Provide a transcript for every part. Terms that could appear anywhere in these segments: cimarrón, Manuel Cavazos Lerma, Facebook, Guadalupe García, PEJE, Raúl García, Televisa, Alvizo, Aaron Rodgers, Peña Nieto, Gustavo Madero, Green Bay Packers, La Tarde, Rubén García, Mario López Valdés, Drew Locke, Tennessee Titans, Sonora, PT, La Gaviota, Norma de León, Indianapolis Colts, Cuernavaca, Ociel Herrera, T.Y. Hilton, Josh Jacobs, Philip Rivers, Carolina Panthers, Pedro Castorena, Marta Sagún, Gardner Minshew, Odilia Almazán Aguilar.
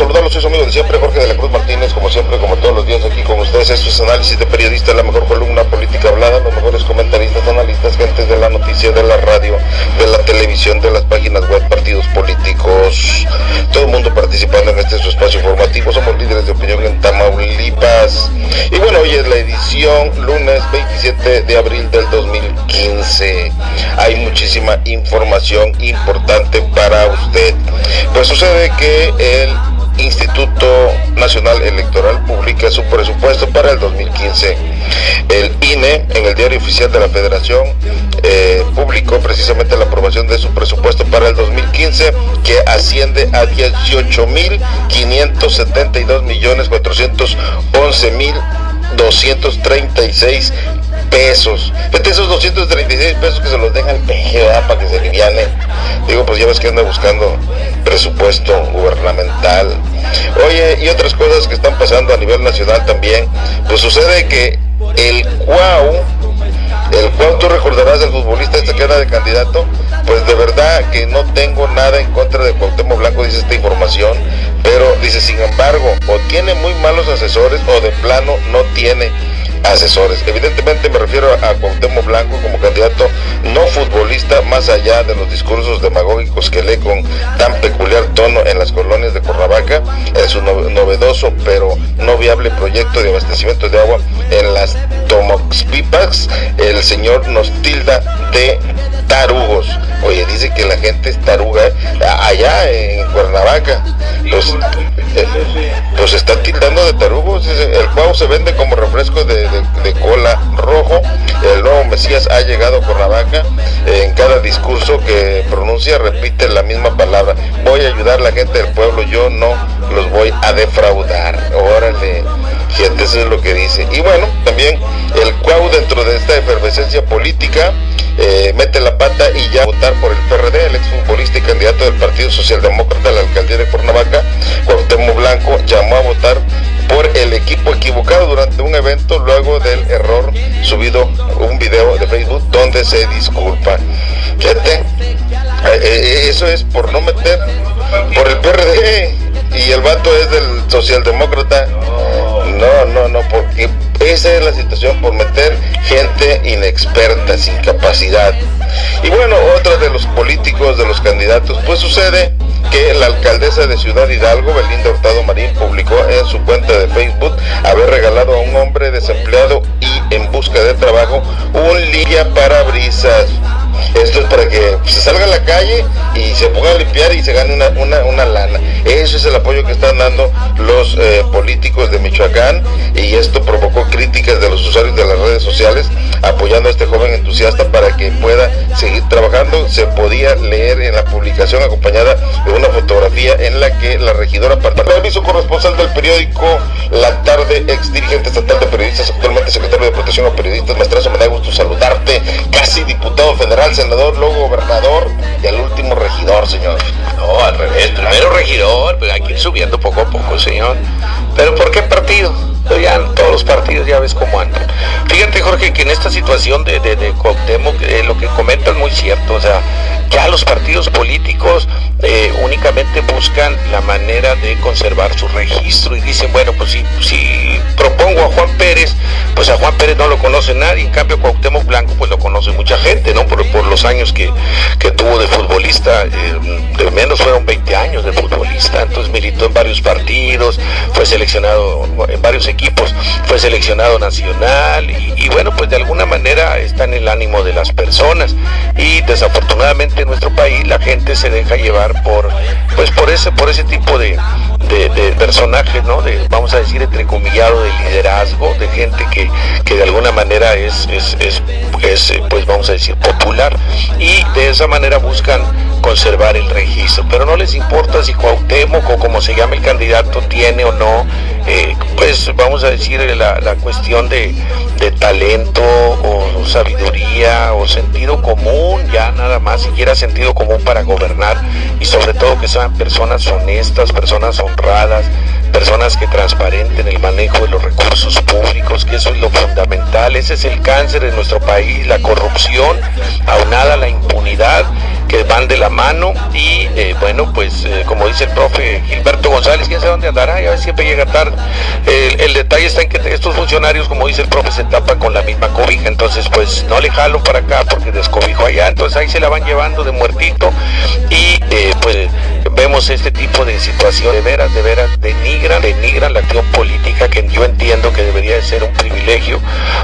saludarlos, soy su amigo de siempre, Jorge de la Cruz Martínez, como siempre, como todos los días aquí con ustedes. Esto es Análisis de Periodistas, la mejor columna política hablada, los mejores comentaristas, analistas, gentes de la noticia, de la radio, de la televisión, de las páginas web, partidos políticos, todo el mundo participando en este su espacio informativo. Somos líderes de opinión en Tamaulipas. Y bueno, hoy es la edición lunes 27 de abril del 2015. Hay muchísima información importante para usted. Pues sucede que el Instituto Nacional Electoral publica su presupuesto para el 2015. El INE, en el Diario Oficial de la Federación, publicó precisamente la aprobación de su presupuesto para el 2015, que asciende a 18,572,411,236 pesos. Fíjate, esos 236 pesos que se los deja el PEJE, para que se aliviane. Digo, pues ya ves que anda buscando presupuesto gubernamental. Oye, y otras cosas que están pasando a nivel nacional también. Pues sucede que el Cuau, tú recordarás el futbolista este que era de candidato. Pues de verdad que no tengo nada en contra de Cuauhtémoc Blanco, dice esta información, pero dice, sin embargo, o tiene muy malos asesores o de plano no tiene asesores. Evidentemente me refiero a Cuauhtémoc Blanco como candidato no futbolista, más allá de los discursos demagógicos que lee con tan peculiar tono en las colonias de Cuernavaca, en su novedoso pero no viable proyecto de abastecimiento de agua en las Tomoxpipas. El señor nos tilda de tarugos. Oye, dice que la gente es taruga, allá en Cuernavaca. Los está tildando de tarugos. El Cuau se vende como refresco de cola rojo. El nuevo Mesías ha llegado a Cuernavaca. En cada discurso que pronuncia repite la misma palabra: voy a ayudar a la gente del pueblo, yo no los voy a defraudar. Órale, gente, eso es lo que dice. Y bueno, también el Cuau, dentro de esta efervescencia política, mete la pata y ya votar por el PRD. El exfutbolista y candidato del Partido Socialdemócrata a la alcaldía de Cuernavaca, Cuauhtémoc Blanco, llamó a votar por el equipo equivocado durante un evento, luego del error subido un video de Facebook donde se disculpa. Fíjate, eso es por no meter por el PRD, y el vato es del Socialdemócrata. No, porque esa es la situación, por meter gente inexperta, sin capacidad. Y bueno, otra de los políticos, de los candidatos, pues sucede que la alcaldesa de Ciudad Hidalgo, Belinda Hurtado Marín, publicó en su cuenta de Facebook haber regalado a un hombre desempleado y en busca de trabajo un limpia parabrisas. Esto es para que se salga a la calle y se ponga a limpiar y se gane una lana. Eso es el apoyo que están dando los políticos de Michoacán, y esto provocó críticas de los usuarios de las redes sociales apoyando a este joven entusiasta para que pueda seguir trabajando. Se podía leer en la publicación, acompañada de una fotografía en la que la regidora Alvizo, corresponsal del periódico La Tarde, ex dirigente estatal de periodistas, actualmente secretario de Protección a Periodistas. Maestrazo, me da gusto saludarte, casi diputado federal, senador, luego gobernador y al último regidor, señor. No, al revés, primero regidor, pero hay que ir subiendo poco a poco, señor. ¿Pero por qué partido? Ya todos los partidos ya ves cómo andan. Fíjate, Jorge, que en esta situación de Cuauhtémoc, lo que comenta es muy cierto. O sea, ya los partidos políticos únicamente buscan la manera de conservar su registro y dicen, bueno, pues si propongo a Juan Pérez, pues a Juan Pérez no lo conoce nadie. En cambio, Cuauhtémoc Blanco pues lo conoce mucha gente, ¿no? Por los años que tuvo de futbolista, de menos fueron 20 años de futbolista. Entonces militó en varios partidos, fue seleccionado en varios equipos, fue seleccionado nacional y bueno, pues de alguna manera está en el ánimo de las personas, y desafortunadamente en nuestro país la gente se deja llevar por ese tipo de personajes, ¿no? De, vamos a decir, entrecomillado, de liderazgo, de gente que de alguna manera es pues vamos a decir popular, y de esa manera buscan conservar el registro, pero no les importa si Cuauhtémoc o como se llama el candidato tiene o no pues vamos a decir la cuestión de talento o sabiduría o sentido común, ya nada más siquiera sentido común para gobernar, y sobre todo que sean personas honestas, personas honradas, personas que transparenten el manejo de los recursos públicos, que eso es lo fundamental. Ese es el cáncer de nuestro país, la corrupción, aunada a la impunidad, que van de la mano. Y como dice el profe Gilberto González, quién sabe dónde andará, ya siempre llega tarde. El detalle está en que estos funcionarios, como dice el profe, se tapan con la misma cobija, entonces pues no le jalo para acá porque descobijo allá, entonces ahí se la van llevando de muertito. Y pues vemos este tipo de situación, de veras denigran la acción política, que yo entiendo que debería de ser un privilegio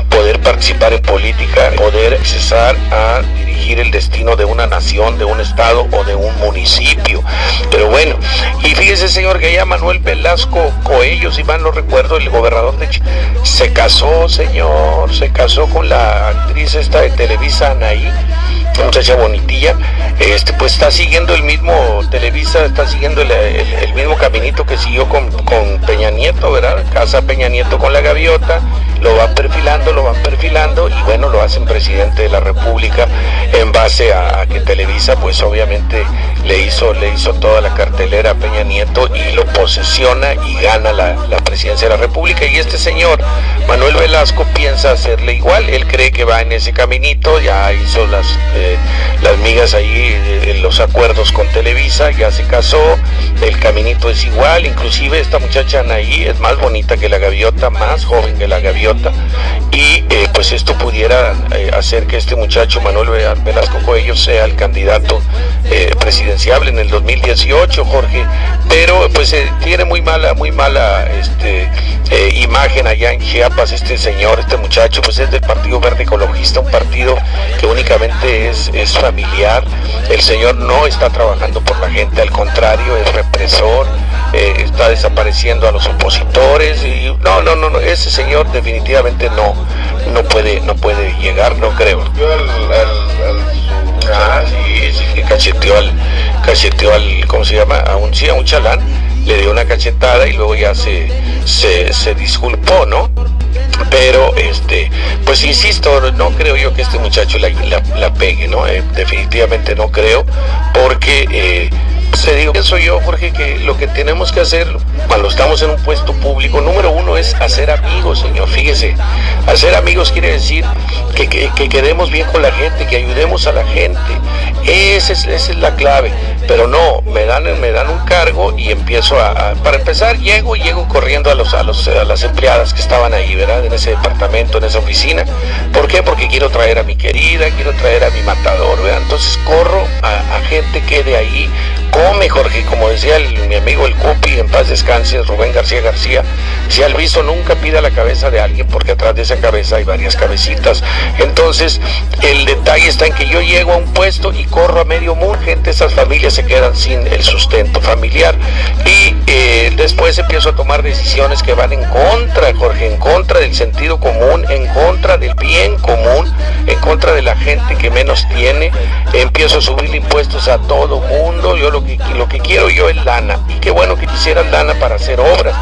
poder participar en política, poder accesar a dirigir el destino de una nación, de un estado o de un municipio. Pero bueno, y fíjese, señor, que ya Manuel Velasco Coello, si mal no recuerdo, el gobernador de Chihuahua, se casó, señor, con la actriz esta de Televisa, Anahí, muchacha bonitilla. Pues está siguiendo el mismo, Televisa está siguiendo el mismo caminito que siguió con Peña Nieto, ¿verdad? Casa Peña Nieto con La Gaviota, lo van perfilando y bueno, lo hacen presidente de la República en base a que Televisa pues obviamente le hizo toda la cartelera a Peña Nieto y lo posesiona y gana la presidencia de la República. Y este señor Manuel Velasco piensa hacerle igual, él cree que va en ese caminito, ya hizo las migas ahí, los acuerdos con Televisa, ya se casó, el caminito es igual, inclusive esta muchacha Anahí es más bonita que La Gaviota, más joven que La Gaviota, y pues esto pudiera hacer que este muchacho Manuel Velasco Coello sea el candidato presidenciable en el 2018, Jorge, pero pues tiene muy mala imagen allá en Chiapas este muchacho, pues es del Partido Verde Ecologista, un partido que únicamente es familiar. El señor no está trabajando por la gente, al contrario, es represor, está desapareciendo a los opositores, y no, ese señor definitivamente no puede llegar, no creo. Sí, cacheteó al, ¿cómo se llama? A un chalán, le dio una cachetada y luego ya se disculpó, ¿no? Pero pues insisto, no creo yo que este muchacho la pegue, ¿no? Definitivamente no creo, porque pienso yo, Jorge, que lo que tenemos que hacer cuando estamos en un puesto público, número uno, es hacer amigos, señor. Fíjese, hacer amigos quiere decir que quedemos bien con la gente, que ayudemos a la gente. Esa es la clave. Pero no, me dan un cargo y empiezo a para empezar, llego corriendo a las empleadas que estaban ahí, ¿verdad? En ese departamento, en esa oficina. ¿Por qué? Porque quiero traer a mi querida, quiero traer a mi matador, ¿verdad? Entonces corro a gente que de ahí come, Jorge, como decía mi amigo el Cupi, en paz descanse, Rubén García, si Alvizo, nunca pida la cabeza de alguien, porque atrás de esa cabeza hay varias cabecitas. Entonces, el detalle está en que yo llego a un puesto y corro a medio mundo, gente, esas familias se quedan sin el sustento familiar, y después empiezo a tomar decisiones que van en contra, Jorge, en contra del sentido común, en contra del bien común, en contra de la gente que menos tiene. Empiezo a subir impuestos a todo mundo. Yo lo que quiero yo es lana, y qué bueno que quisieran lana para hacer obras,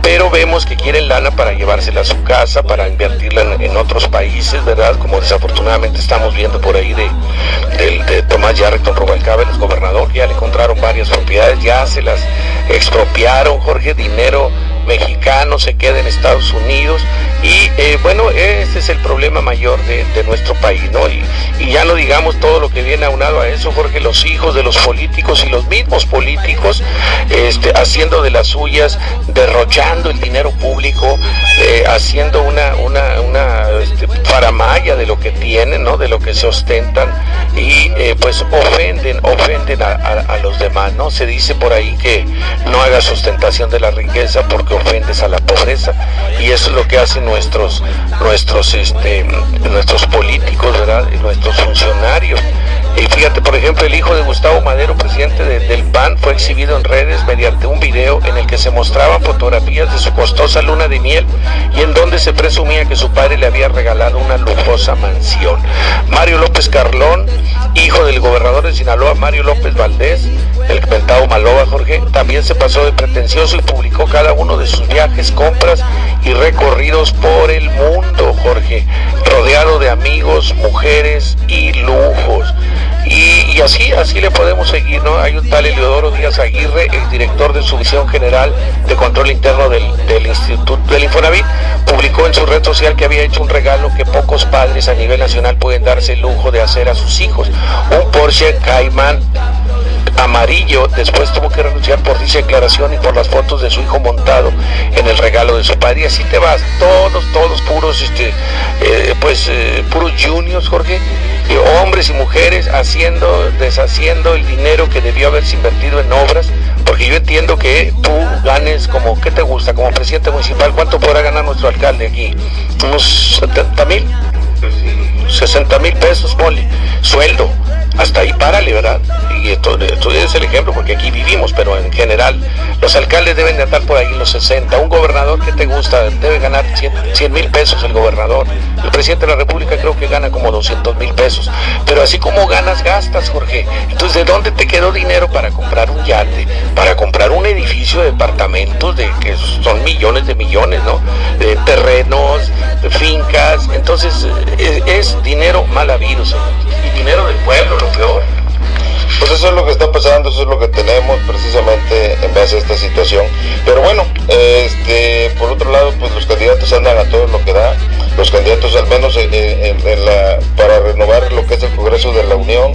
pero vemos que quieren lana para llevársela a su casa, para invertirla en otros países, ¿verdad? Como desafortunadamente estamos viendo por ahí de Tomás Yarrington Rubalcaba, el gobernador, ya le encontraron varias propiedades, ya se las expropiaron, Jorge, dinero mexicano se queda en Estados Unidos. Y este es el problema mayor de nuestro país, ¿no? Y ya no digamos todo lo que viene aunado a eso, Jorge, los hijos de los políticos y los mismos políticos haciendo de las suyas, derrochando el dinero público, haciendo una faramalla de lo que tienen, ¿no? De lo que se ostentan, y pues ofenden a los demás, ¿no? Se dice por ahí que no hagas ostentación de la riqueza porque ofendes a la pobreza, y eso es lo que hacen nuestros políticos, ¿verdad? Nuestros funcionarios. Y fíjate, por ejemplo, el hijo de Gustavo Madero, presidente del PAN, fue exhibido en redes mediante un video en el que se mostraban fotografías de su costosa luna de miel y en donde se presumía que su padre le había regalado una lujosa mansión. Mario López Carlón, hijo del gobernador de Sinaloa, Mario López Valdés, el mentado Maloba, Jorge, también se pasó de pretencioso y publicó cada uno de sus viajes, compras y recorridos por el mundo, Jorge, rodeado de amigos, mujeres y lujos. Y así le podemos seguir, ¿no? Hay un tal Eleodoro Díaz Aguirre, el director de Subvisión General de Control Interno del Instituto del Infonavit, publicó en su red social que había hecho un regalo que pocos padres a nivel nacional pueden darse el lujo de hacer a sus hijos, un Porsche Cayman amarillo. Después tuvo que renunciar por dicha declaración y por las fotos de su hijo montado en el regalo de su padre. Y así te vas, todos puros puros juniors, Jorge, hombres y mujeres deshaciendo el dinero que debió haberse invertido en obras. Porque yo entiendo que tú ganes como, ¿qué te gusta? Como presidente municipal, ¿cuánto podrá ganar nuestro alcalde aquí? Unos 70,000, 60,000 pesos, mole, sueldo. Hasta ahí párale, ¿verdad? Y esto es el ejemplo porque aquí vivimos, pero en general los alcaldes deben de andar por ahí los 60. Un gobernador, ¿qué te gusta? Debe ganar 100,000 pesos el gobernador. El presidente de la República creo que gana como 200,000 pesos. Pero así como ganas, gastas, Jorge. Entonces, ¿de dónde te quedó dinero para comprar un yate? Para comprar un edificio de departamentos, que son millones de millones, ¿no? De terrenos, de fincas. Entonces, es dinero mal habido, señor. Y dinero del pueblo. Lo peor. Pues eso es lo que está pasando, eso es lo que tenemos precisamente en base a esta situación. Pero bueno, por otro lado, pues los candidatos andan a todo lo que da. Los candidatos, al menos para renovar lo que es el Congreso de la Unión,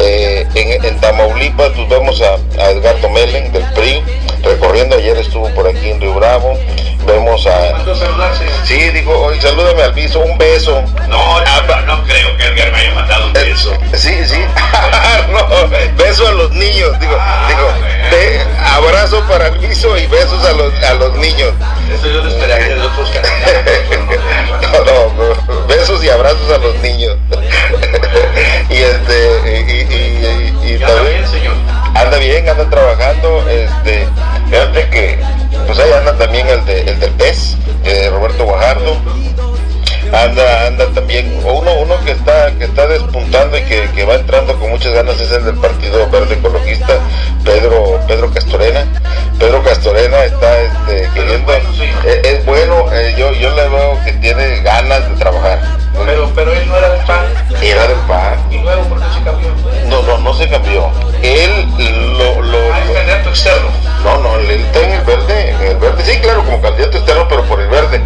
en Tamaulipas, pues vemos a Edgardo Melén del PRI recorriendo. Ayer estuvo por aquí en Río Bravo. Vemos a... Sí, digo, hoy salúdame, Alvizo, un beso. No creo que Edgar me haya mandado un beso. Sí. No, beso a los niños, abrazo para Alvizo y besos a los niños. Eso yo lo esperaría de otros candidatos. No, besos y abrazos a los niños. Y también, señor. Anda bien, anda trabajando, fíjate que pues ahí anda también el del PES, Roberto Guajardo. Anda también uno que está despuntando y que va entrando con muchas ganas, es el del Partido Verde Ecologista, Pedro Castorena. Pedro Castorena está queriendo, es bueno, yo le veo que tiene ganas de trabajar. Pero él no era del PAN. Era del PAN. ¿Y luego por qué se cambió? No se cambió. Él el candidato externo. No, él está en el verde, sí, claro, como candidato externo, pero por el verde.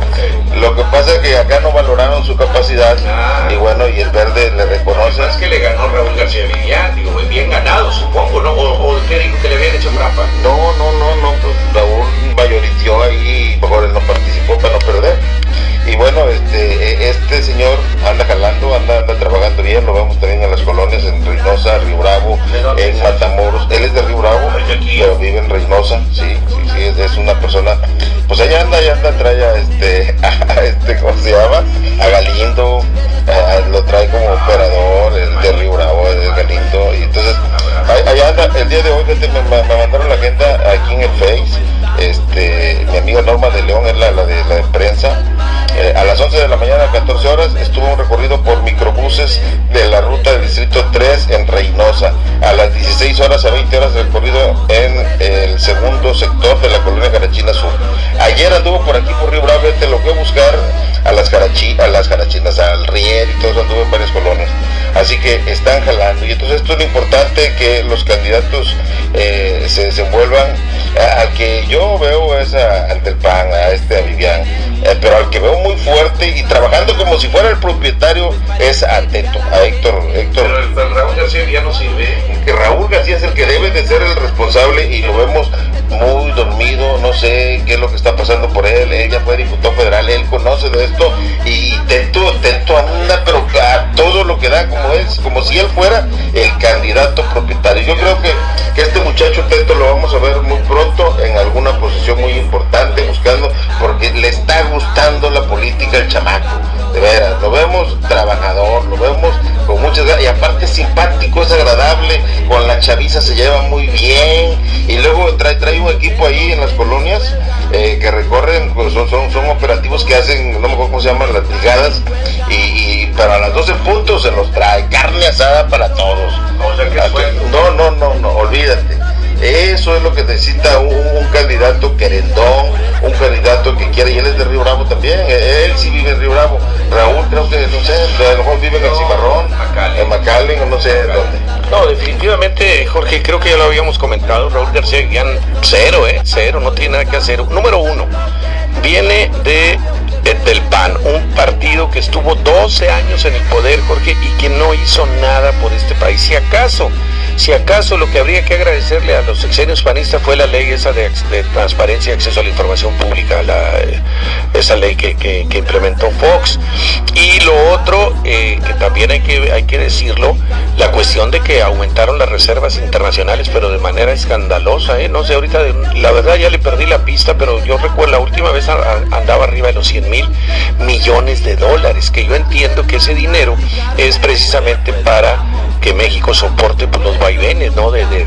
Lo que pasa es que acá no valoraron su capacidad, y bueno, y el verde le reconoce. Es que le ganó Raúl García Vivián, digo, bien ganado, supongo, ¿no? ¿O usted dijo que le habían hecho trampa? No, pues Raúl mayoritió ahí, mejor él no participó para no perder. Y bueno, este señor anda jalando, anda trabajando bien, lo vemos también en las colonias, en Reynosa, Río Bravo, en Matamoros. Él es de Río Bravo, pero vive en Reynosa, sí, es una persona, pues allá anda, trae ¿cómo se llama? A Galindo, lo trae como operador, el de Río Bravo, el de Galindo, y entonces, allá anda. El día de hoy me mandaron la agenda aquí en el Face, mi amiga Norma de León es la de prensa. A las 11 de la mañana, 14 horas, estuvo un recorrido por microbuses de la ruta del Distrito 3 en Reynosa. A las 16 horas a 20 horas, recorrido en el segundo sector de la colonia Carachina Sur. Ayer anduvo por aquí, por Río Bravo, te lo fue a buscar a las Carachinas, al Riel y todo eso, anduvo en varias colonias. Así que están jalando. Y entonces esto es lo importante, que los candidatos se desenvuelvan. Al que yo veo es al del PAN, a Vivián, pero al que veo muy fuerte y trabajando como si fuera el propietario es a Teto, a Héctor. Pero el Raúl García ya no sirve. Que Raúl García es el que debe de ser el responsable y lo vemos muy dormido, no sé qué es lo que está pasando por él. Ella fue diputado federal, él conoce de esto, y Teto anda pero a todo lo que da, como si él fuera el candidato propietario. Yo creo que este muchacho Teto lo vamos a ver muy pronto en alguna posición muy importante, buscando, porque le está gustando la política al chamaco, de veras. Lo vemos trabajador, lo vemos con muchas ganas, y aparte es simpático, es agradable, con la chaviza se lleva muy bien, y luego trae un equipo ahí en las colonias que recorren, son operativos que hacen, no me acuerdo cómo se llaman, las brigadas, y para las 12 puntos se los trae, carne asada para todos. O sea, que no, olvídate. Eso es lo que necesita un candidato querendón, un candidato que quiera, y él es de Río Bravo también, él sí vive en Río Bravo. Raúl, creo que, no sé, a lo mejor vive en el Cimarrón, en McAllen, o no sé dónde. No, definitivamente, Jorge, creo que ya lo habíamos comentado, Raúl García Guillán, cero, no tiene nada que hacer. Número uno, viene del PAN, un partido que estuvo 12 años en el poder, Jorge, y que no hizo nada por este país. Si acaso lo que habría que agradecerle a los sexenios panistas fue la ley esa de transparencia y acceso a la información pública, esa ley que implementó Fox. Y lo otro, que también hay que decirlo, la cuestión de que aumentaron las reservas internacionales, pero de manera escandalosa, no sé, ahorita la verdad ya le perdí la pista, pero yo recuerdo la última vez andaba arriba de los 100 mil millones de dólares, que yo entiendo que ese dinero es precisamente para que México soporte los vaivenes, ¿no?, de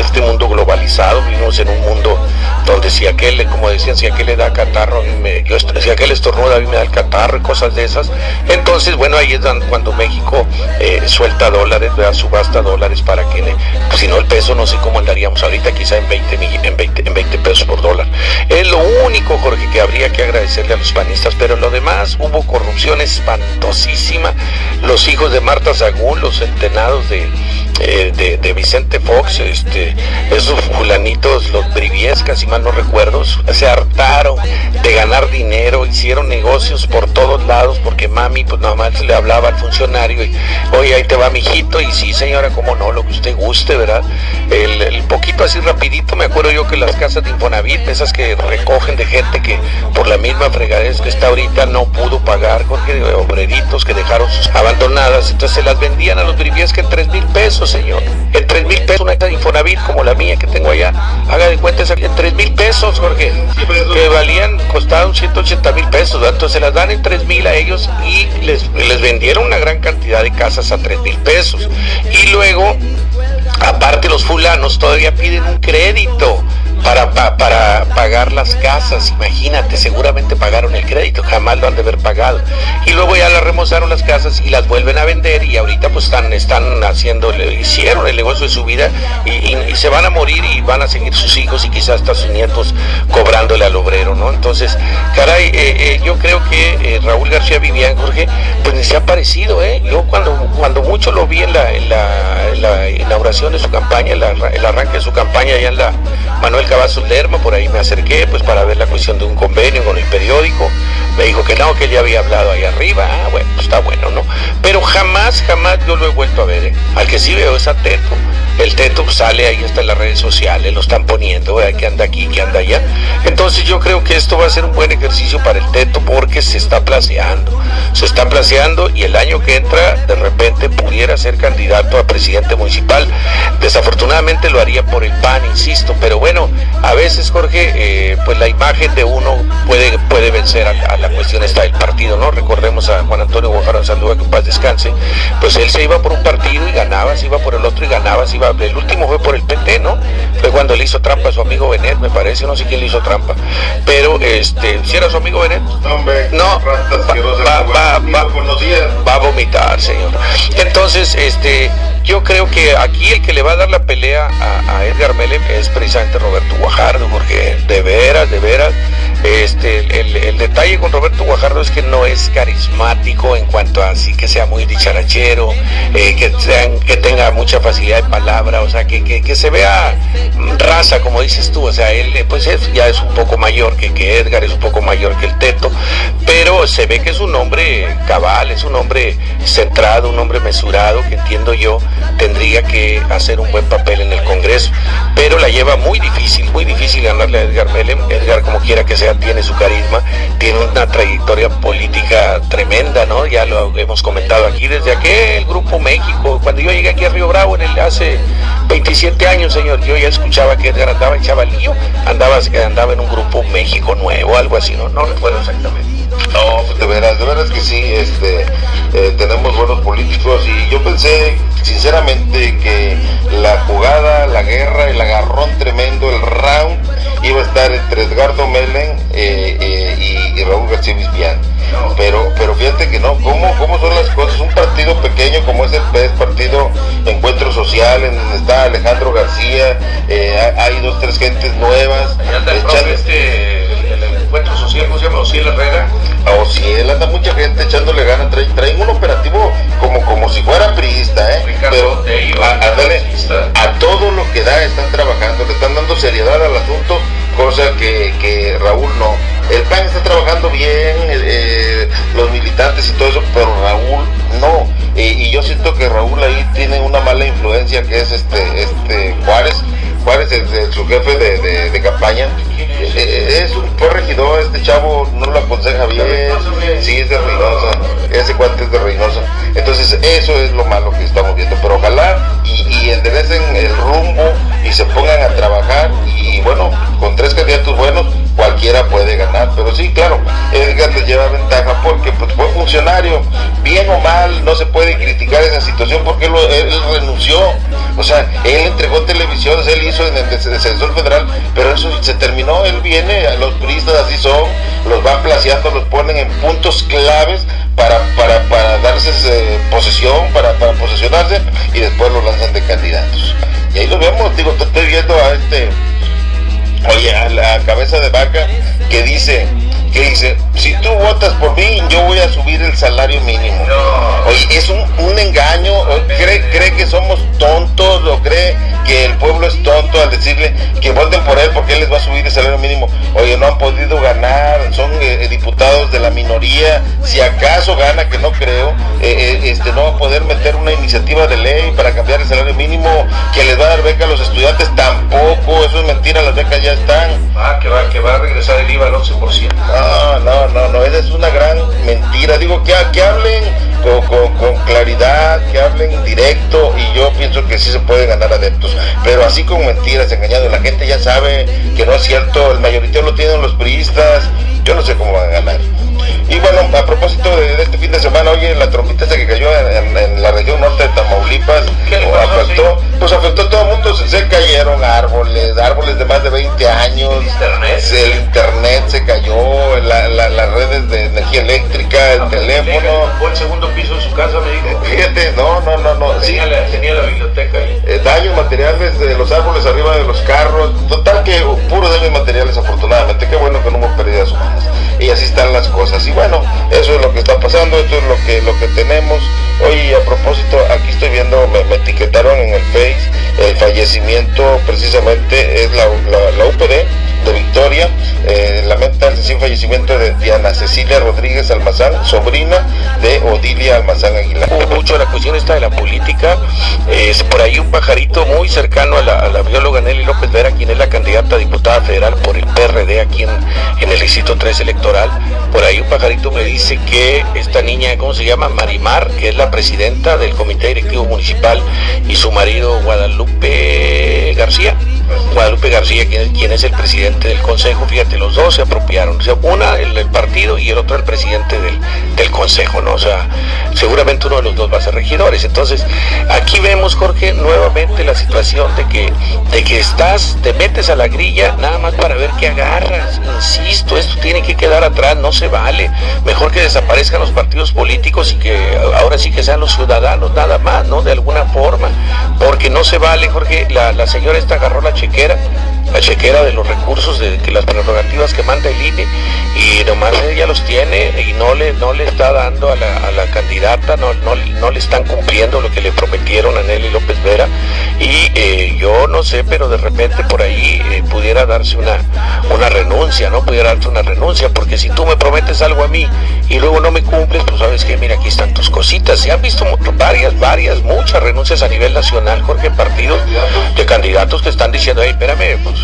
este mundo globalizado. Vivimos en un mundo donde si aquel, como decían, si aquel le da catarro, si aquel estornuda, a mí me da el catarro y cosas de esas. Entonces, bueno, ahí es cuando México suelta dólares, ¿verdad?, subasta dólares para que, pues, si no el peso, no sé cómo andaríamos ahorita, quizá en 20 pesos por dólar. Es lo único, Jorge, que habría que agradecerle a los panistas, pero en lo demás hubo corrupción espantosísima. Los hijos de Marta Sagún, los entenados de Vicente Fox, esos fulanitos, los Bribiescas, si mal no recuerdo, se hartaron de ganar dinero, hicieron negocios por todos lados, porque mami, pues nada más le hablaba al funcionario y, oye, ahí te va mijito, y sí señora, como no, lo que usted guste, ¿verdad? El poquito así rapidito, me acuerdo yo que las casas de Infonavit, esas que recogen de gente que por la misma fregadez que está ahorita no pudo pagar, Jorge, obreritos que dejaron sus abandonadas, entonces se las vendían a los Bribiescas en 3,000 pesos, señor, en 3,000 pesos una casa de Infonavit, como la mía que tengo allá, haga de cuenta, 3,000 pesos, Jorge, que valían, costaron 180,000 pesos, ¿verdad? Entonces se las dan en 3,000 a ellos y les vendieron una gran cantidad de casas a 3,000 pesos, y luego aparte los fulanos todavía piden un crédito para pagar las casas. Imagínate, seguramente pagaron el crédito, jamás lo han de haber pagado, y luego ya las remozaron las casas y las vuelven a vender, y ahorita pues están haciendo, hicieron el negocio de su vida, y se van a morir y van a seguir sus hijos y quizás hasta sus nietos cobrándole al obrero, ¿no? Entonces, caray, yo creo que Raúl García Vivián, Jorge, pues ni se ha parecido, yo cuando mucho lo vi en la inauguración de su campaña, el arranque de su campaña allá en la Manuel Cavazos Lerma, por ahí me acerqué pues para ver la cuestión de un convenio con el periódico, me dijo que no, que él ya había hablado ahí arriba. Ah, bueno, pues está bueno, ¿no? Pero jamás yo lo he vuelto a ver, al que sí veo es a Teto. El Teto pues, sale ahí, está en las redes sociales, lo están poniendo, ¿verdad?, que anda aquí, que anda allá. Entonces yo creo que esto va a ser un buen ejercicio para el Teto, porque se está placeando, y el año que entra de repente pudiera ser candidato a presidente municipal. Desafortunadamente lo haría por el PAN, insisto, pero bueno, a veces, Jorge, pues la imagen de uno puede vencer a la cuestión esta del partido, ¿no? Recordemos a Juan Antonio Guajardo Sandúa, que en paz descanse, pues él se iba por un partido y ganaba, se iba por el otro y ganaba, se iba. El último fue por el PT, ¿no? Fue cuando le hizo trampa a su amigo Benet, me parece, no sé quién le hizo trampa, pero si era su amigo Benet, no, va a vomitar, señor. Entonces, yo creo que aquí el que le va a dar la pelea a Edgar Melén es precisamente Roberto Guajardo, porque de veras, el detalle con Roberto Guajardo es que no es carismático en cuanto a así que sea muy dicharachero, que tenga mucha facilidad de palabra, o sea, que se vea raza, como dices tú, o sea, él pues ya es un poco mayor que Edgar, es un poco mayor que el Teto, pero se ve que es un hombre cabal, es un hombre centrado, un hombre mesurado, que entiendo yo tendría que hacer un buen papel en el Congreso, pero la lleva muy difícil ganarle a Edgar Melén. Edgar, como quiera que sea, tiene su carisma, tiene una trayectoria política tremenda, ¿no? Ya lo hemos comentado aquí, desde aquel Grupo México, cuando yo llegué aquí a Río Bravo hace 27 años, señor, yo ya escuchaba que Edgar andaba en chavalillo, andaba en un Grupo México Nuevo, algo así, no recuerdo exactamente. No, pues de veras que sí, tenemos buenos políticos, y yo pensé sinceramente que la jugada, la guerra, el agarrón tremendo, el round, iba a estar entre Edgardo Melén y Raúl García Vivián. Pero fíjate que no, ¿cómo son las cosas? Un partido pequeño como es el PES, partido Encuentro Social, en donde está Alejandro García, hay 2, 3 gentes nuevas. Allá está el profe, el Encuentro Social, ¿cómo se llama? Ociel Herrera. Ociel, anda mucha gente echándole ganas, traen un operativo como si fuera priista, Ricardo, pero a todo lo que da están trabajando, le están dando seriedad al asunto, cosa que Raúl no. El PAN está trabajando bien, los militantes y todo eso, pero Raúl no. Y yo siento que Raúl ahí tiene una mala influencia, que es Juárez es su jefe de campaña. Es un corregidor, este chavo no lo aconseja bien. Sí, es de Reynosa, ese cuate es de Reynosa. Entonces eso es lo malo que estamos viendo, pero ojalá y enderecen el rumbo y se pongan a trabajar, y bueno, con 3 candidatos buenos cualquiera puede ganar. Pero sí, claro, Edgar les lleva ventaja porque pues, fue funcionario, bien o mal, no se puede criticar esa situación porque él renunció, o sea, él entregó televisiones, él hizo en el Censor Federal, pero eso se terminó. Él viene, los turistas así son, los van placeando, los ponen en puntos claves para darse posesión, para posesionarse, y después los lanzan de candidatos. Y ahí lo vemos, digo, te estoy viendo a a la cabeza de vaca que dice, si tú votas por mí, yo voy a subir el salario mínimo. Oye, es un engaño. ¿Cree que somos tontos, o cree que el pueblo es tonto al decirle que voten por él porque él les va a subir el salario mínimo? Oye, no han podido ganar, son diputados de la minoría, si acaso gana, que no creo, no va a poder meter una iniciativa de ley para cambiar el salario mínimo, que les va a dar beca a los estudiantes, tampoco, eso es mentira, las becas ya están. Que va a regresar el IVA al 11%. No, esa es una gran mentira. Digo, que hablen con claridad, que hablen directo, y yo pienso que sí se puede ganar adeptos, pero así con mentiras, engañando, la gente ya sabe que no es cierto, el mayoritario lo tienen los priistas, yo no sé cómo van a ganar. Y bueno, a propósito de este fin de semana, oye, la trompita esa que cayó en la región norte de Tamaulipas, afectó a todo el mundo, se cayeron árboles de más de 20 años, el internet se cayó, las redes de energía eléctrica, el teléfono. Fue el segundo piso de su casa, me dijo. Fíjate, no. Tenía la biblioteca ahí. Daños materiales de los árboles arriba de los carros, total que puro daños materiales, afortunadamente, qué bueno que no hubo pérdidas humanas. Y así están las cosas. Y bueno, eso es lo que está pasando, esto es lo que tenemos. Oye, a propósito, aquí estoy viendo, me etiquetaron en el Face, el fallecimiento precisamente es la UPD de Victoria. Lamenta el sencillo fallecimiento de Diana Cecilia Rodríguez Almazán, sobrina de Odilia Almazán Aguilar. Hubo mucho la cuestión esta de la política, es por ahí un pajarito muy cercano a la bióloga Nelly López Vera, quien es la candidata a diputada federal por el PRD aquí en el Distrito 3 electoral. Por ahí un pajarito me dice que esta niña, ¿cómo se llama? Marimar, que es la presidenta del Comité Directivo Municipal, y su marido Guadalupe García, quien es el presidente del consejo. Fíjate, los dos se apropiaron, o sea, una el partido y el otro el presidente del consejo, ¿no? O sea, seguramente uno de los dos va a ser regidores. Entonces, aquí vemos, Jorge, nuevamente la situación de que te metes a la grilla nada más para ver qué agarras. Insisto, esto tiene que quedar atrás, no se vale. Mejor que desaparezcan los partidos políticos y que ahora sí que sean los ciudadanos, nada más, ¿no? De alguna forma, porque no se vale, Jorge. La señora esta agarró la chequera de los recursos, de las prerrogativas que manda el INE, y nomás ella los tiene y no le está dando a la candidata, no le están cumpliendo lo que le prometieron a Nelly López Vera. Y yo no sé, pero de repente por ahí pudiera darse una renuncia, ¿no? Pudiera darte una renuncia, porque si tú me prometes algo a mí y luego no me cumples, pues sabes que mira, aquí están tus cositas. Se han visto muchas renuncias a nivel nacional, Jorge, partidos de candidatos que están diciendo, hey, espérame, pues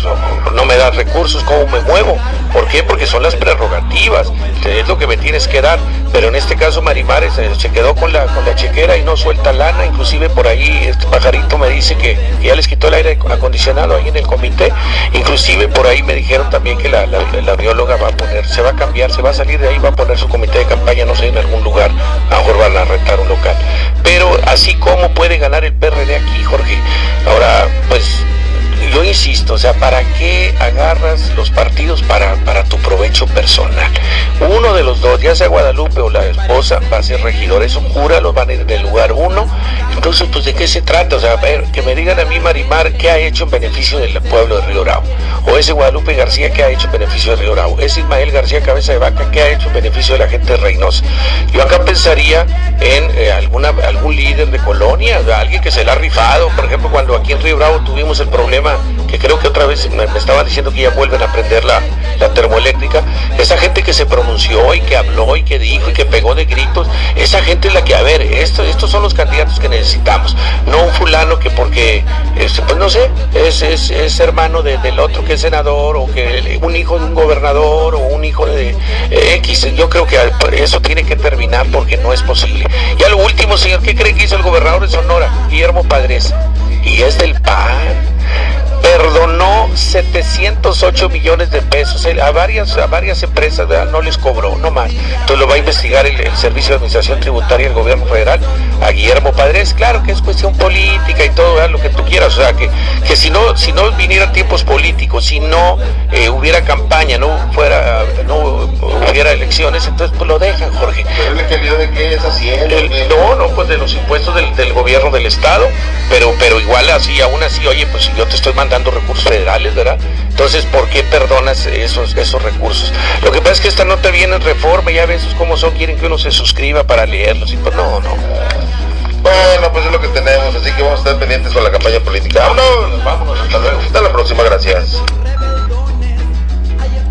no me das recursos, ¿cómo me muevo? ¿Por qué? Porque son las prerrogativas, es lo que me tienes que dar. Pero en este caso Marimares se quedó con la chequera y no suelta lana. Inclusive por ahí este pajarito me dice que ya les quitó el aire acondicionado ahí en el comité. Inclusive por ahí me dijeron también que la bióloga se va a salir de ahí, va a poner su comité de campaña, no sé, en algún lugar, a mejor van a rentar un local. Pero así como puede ganar el PRD aquí, Jorge. Ahora, pues yo insisto, o sea, ¿para qué agarras los partidos para tu provecho personal? Uno de los dos, ya sea Guadalupe o la esposa, va a ser regidor. Eso jura, los van a ir del lugar uno. Entonces, pues, ¿de qué se trata? O sea, a ver, que me digan a mí, Marimar, ¿qué ha hecho en beneficio del pueblo de Río Bravo? O ese Guadalupe García, ¿qué ha hecho en beneficio de Río Bravo? Ese Ismael García Cabeza de Vaca, ¿qué ha hecho en beneficio de la gente de Reynosa? Yo acá pensaría en algún líder de colonia, alguien que se la ha rifado. Por ejemplo, cuando aquí en Río Bravo tuvimos el problema, que creo que otra vez me estaban diciendo que ya vuelven a prender la termoeléctrica, esa gente que se pronunció y que habló y que dijo y que pegó de gritos, esa gente es la que, a ver, estos son los candidatos que necesitamos, no un fulano que porque, pues no sé, es hermano del otro que es senador, o que un hijo de un gobernador, o un hijo de X. Yo creo que eso tiene que terminar porque no es posible. Y a lo último, señor, ¿qué cree que hizo el gobernador de Sonora, Guillermo Padres? Y es del PAN. Perdonó 708 millones de pesos a varias empresas, ¿verdad? No les cobró, no más. Entonces lo va a investigar el Servicio de Administración Tributaria del Gobierno Federal a Guillermo Padres. Claro que es cuestión política y todo, ¿verdad? Lo que tú quieras. O sea, que si no vinieran tiempos políticos, si no hubiera campaña, no hubiera elecciones, entonces pues lo dejan, Jorge. ¿Pero el cambio de qué es Hacienda? Pues de los impuestos del gobierno del Estado, pero igual así, aún así, oye, pues si yo te estoy mandando recursos federales, ¿verdad? Entonces, ¿por qué perdonas esos recursos? Lo que pasa es que esta nota viene en Reforma, ya ves cómo son, quieren que uno se suscriba para leerlos, y pues no. Bueno, pues es lo que tenemos, así que vamos a estar pendientes con la campaña política. Vámonos, hasta luego. Hasta la próxima, gracias.